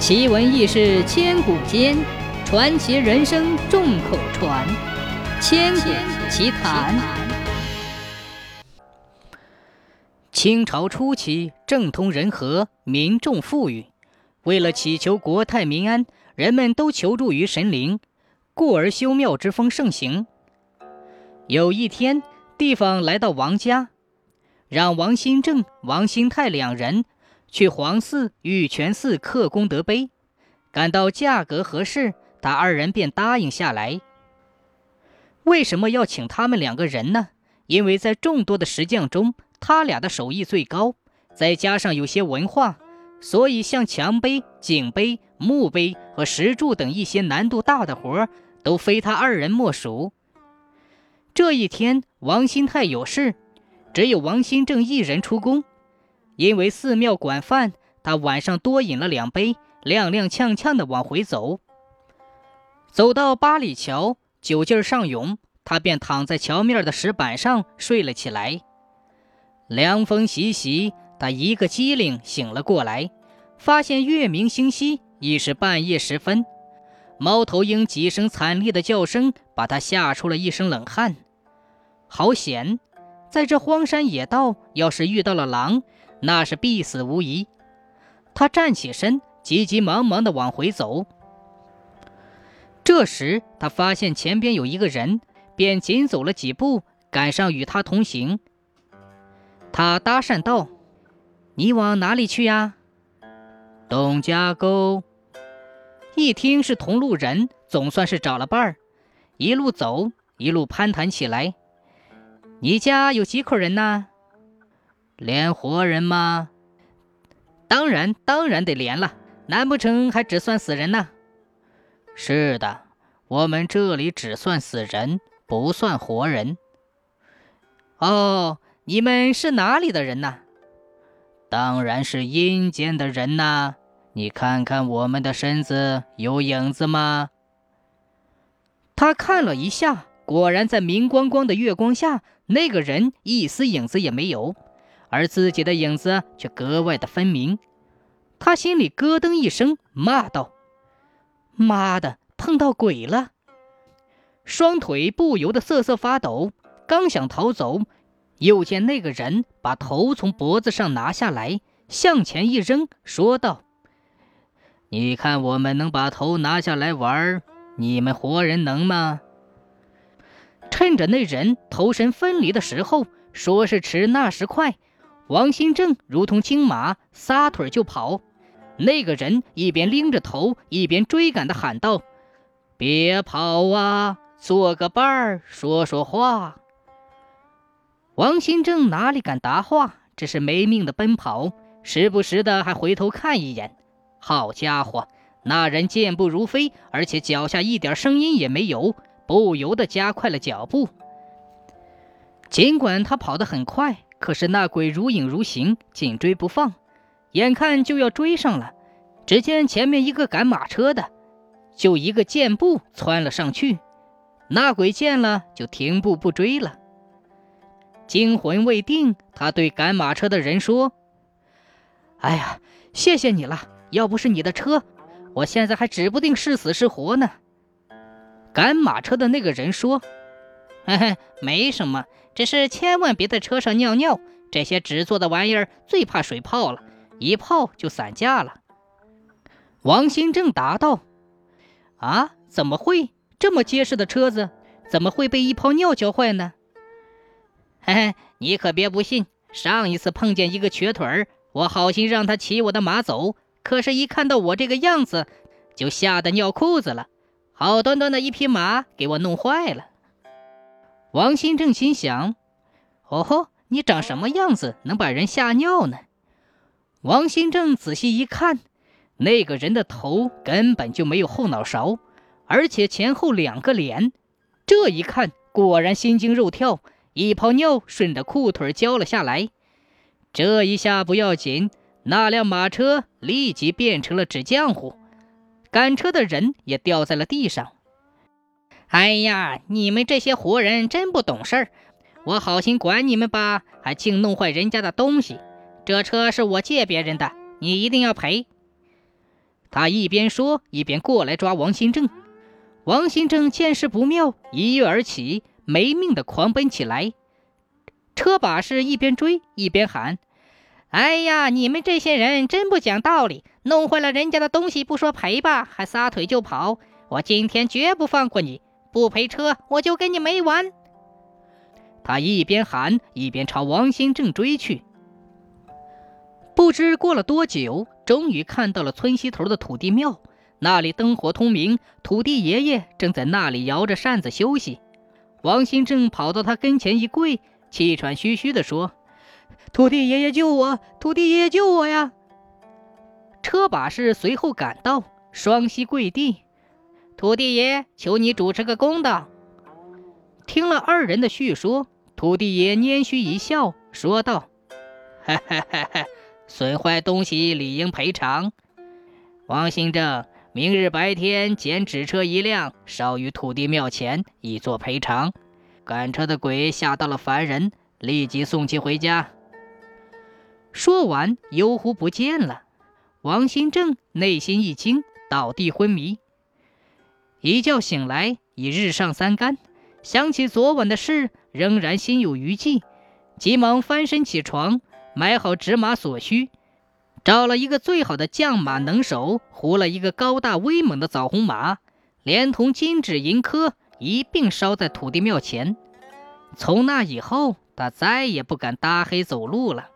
奇闻异事千古间，传奇人生众口传。千古奇谈。清朝初期，政通人和，民众富裕，为了祈求国泰民安，人们都求助于神灵，故而修庙之风盛行。有一天，地方来到王家，让王新正、王新泰两人去黄寺玉泉寺刻功德碑，感到价格合适，他二人便答应下来。为什么要请他们两个人呢？因为在众多的石匠中，他俩的手艺最高，再加上有些文化，所以像墙碑、井碑、墓碑和石柱等一些难度大的活都非他二人莫属。这一天，王新泰有事，只有王新正一人出宫。因为寺庙管饭，他晚上多饮了2杯，踉踉跄跄地往回走。走到八里桥，酒劲儿上涌，他便躺在桥面的石板上睡了起来。凉风习习，他一个机灵醒了过来，发现月明星稀，已是半夜时分。猫头鹰几声惨烈的叫声把他吓出了一身冷汗。好险，在这荒山野道，要是遇到了狼，那是必死无疑。他站起身，急急忙忙地往回走。这时他发现前边有一个人，便紧走了几步，赶上与他同行。他搭讪道：“你往哪里去呀？”“董家沟。”一听是同路人，总算是找了伴儿，一路走一路攀谈起来。“你家有几口人呢？”“连活人吗？”“当然得连了，难不成还只算死人呢？”“是的，我们这里只算死人，不算活人。”“哦，你们是哪里的人呢？”“当然是阴间的人呐，你看看我们的身子有影子吗？”他看了一下，果然在明光光的月光下，那个人一丝影子也没有，而自己的影子却格外的分明。他心里咯噔一声，骂道：“妈的，碰到鬼了！”双腿不由得瑟瑟发抖，刚想逃走，又见那个人把头从脖子上拿下来，向前一扔，说道：“你看我们能把头拿下来玩，你们活人能吗？”趁着那人头身分离的时候，说是迟那时快，王新正如同青马，撒腿就跑。那个人一边拎着头，一边追赶地喊道：“别跑啊，做个伴儿，说说话。”王新正哪里敢答话，只是没命地奔跑，时不时的还回头看一眼。好家伙，那人健步如飞，而且脚下一点声音也没有，不由得加快了脚步。尽管他跑得很快，可是那鬼如影如形，紧追不放，眼看就要追上了，只见前面一个赶马车的就一个箭步窜了上去。那鬼见了就停步不追了。惊魂未定，他对赶马车的人说：“哎呀，谢谢你了，要不是你的车，我现在还指不定是死是活呢。”赶马车的那个人说：“嘿嘿，没什么，只是千万别在车上尿尿，这些纸做的玩意儿最怕水泡了，一泡就散架了。”王新正答道：“啊，怎么会？这么结实的车子，怎么会被一泡尿浇坏呢？”“嘿嘿，你可别不信，上一次碰见一个瘸腿儿，我好心让他骑我的马走，可是一看到我这个样子，就吓得尿裤子了，好端端的一匹马给我弄坏了。”王新正心想：“哦吼，你长什么样子能把人吓尿呢？”王新正仔细一看，那个人的头根本就没有后脑勺，而且前后2个脸，这一看果然心惊肉跳，一泡尿顺着裤腿浇了下来。这一下不要紧，那辆马车立即变成了纸浆糊，赶车的人也掉在了地上。“哎呀，你们这些活人真不懂事儿！我好心管你们吧，还竟弄坏人家的东西，这车是我借别人的，你一定要赔。”他一边说一边过来抓王新正。王新正见势不妙，一跃而起，没命的狂奔起来。车把式一边追一边喊：哎呀，你们这些人真不讲道理，弄坏了人家的东西不说赔吧，还撒腿就跑，我今天绝不放过你，不赔车我就跟你没完。他一边喊一边朝王新正追去。不知过了多久，终于看到了村西头的土地庙，那里灯火通明，土地爷爷正在那里摇着扇子休息。王新正跑到他跟前一跪，气喘吁吁地说：土地爷爷救我，土地爷爷救我呀。车把式随后赶到，双膝跪地：土地爷，求你主持个公道。听了二人的叙说，土地爷拈须一笑，说道：哈哈哈哈，损坏东西理应赔偿。王新正，明日白天捡纸车一辆，烧于土地庙前，以作赔偿。赶车的鬼吓到了凡人，立即送其回家。说完，悠忽不见了。王新正内心一惊，倒地昏迷。一觉醒来，已日上三竿，想起昨晚的事，仍然心有余悸，急忙翻身起床，买好纸马所需，找了一个最好的将马能手，糊了一个高大威猛的枣红马，连同金纸银科一并烧在土地庙前。从那以后，他再也不敢搭黑走路了。